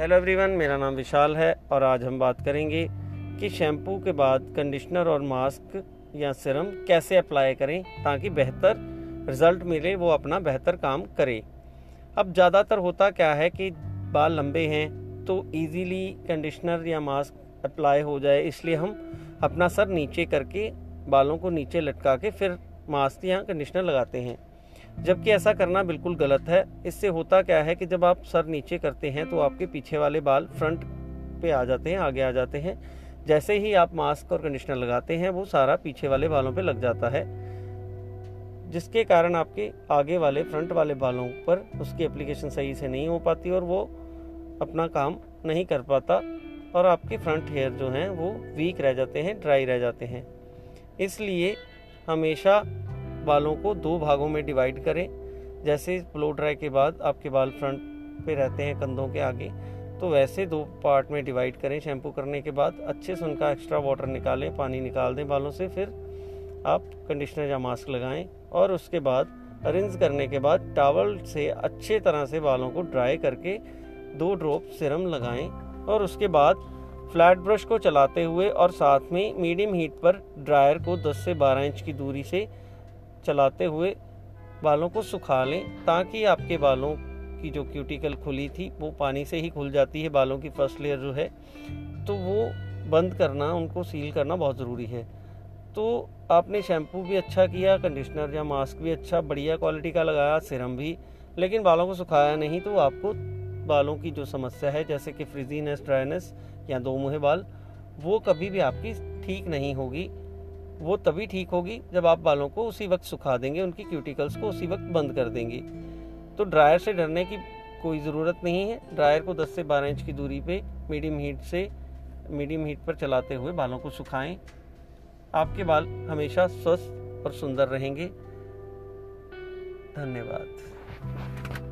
Hello everyone, मेरा नाम विशाल है और आज हम बात करेंगे कि शैम्पू के बाद कंडीशनर और मास्क या सिरम कैसे अप्लाई करें ताकि बेहतर रिज़ल्ट मिले, वो अपना बेहतर काम करे। अब ज़्यादातर होता क्या है कि बाल लंबे हैं तो इजीली कंडीशनर या मास्क अप्लाई हो जाए, इसलिए हम अपना सर नीचे करके बालों को नीचे लटका के फिर मास्क या कंडीशनर लगाते हैं, जबकि ऐसा करना बिल्कुल गलत है। इससे होता क्या है कि जब आप सर नीचे करते हैं तो आपके पीछे वाले बाल फ्रंट पे आ जाते हैं, आगे आ जाते हैं। जैसे ही आप मास्क और कंडीशनर लगाते हैं वो सारा पीछे वाले बालों पे लग जाता है, जिसके कारण आपके आगे वाले फ्रंट वाले बालों पर उसकी एप्लीकेशन सही से नहीं हो पाती और वो अपना काम नहीं कर पाता और आपके फ्रंट हेयर जो हैं वो वीक रह जाते हैं, ड्राई रह जाते हैं। इसलिए हमेशा बालों को दो भागों में डिवाइड करें। जैसे ब्लो ड्राई के बाद आपके बाल फ्रंट पे रहते हैं कंधों के आगे, तो वैसे दो पार्ट में डिवाइड करें। शैम्पू करने के बाद अच्छे से उनका एक्स्ट्रा वाटर निकालें, पानी निकाल दें बालों से, फिर आप कंडीशनर या मास्क लगाएं और उसके बाद रिंस करने के बाद टॉवल से अच्छे तरह से बालों को ड्राई करके 2 ड्रॉप सीरम लगाएं और उसके बाद फ्लैट ब्रश को चलाते हुए और साथ में मीडियम हीट पर ड्रायर को 10 से 12 इंच की दूरी से चलाते हुए बालों को सुखा लें, ताकि आपके बालों की जो क्यूटिकल खुली थी वो पानी से ही खुल जाती है, बालों की फर्स्ट लेयर जो है, तो वो बंद करना, उनको सील करना बहुत ज़रूरी है। तो आपने शैम्पू भी अच्छा किया, कंडीशनर या मास्क भी अच्छा बढ़िया क्वालिटी का लगाया, सीरम भी, लेकिन बालों को सुखाया नहीं, तो आपको बालों की जो समस्या है जैसे कि फ्रिजीनेस, ड्राइनेस या दो मुँहे बाल, वो कभी भी आपकी ठीक नहीं होगी। वो तभी ठीक होगी जब आप बालों को उसी वक्त सुखा देंगे, उनकी क्यूटिकल्स को उसी वक्त बंद कर देंगे। तो ड्रायर से डरने की कोई ज़रूरत नहीं है। ड्रायर को 10 से 12 इंच की दूरी पे मीडियम हीट पर चलाते हुए बालों को सुखाएं। आपके बाल हमेशा स्वस्थ और सुंदर रहेंगे। धन्यवाद।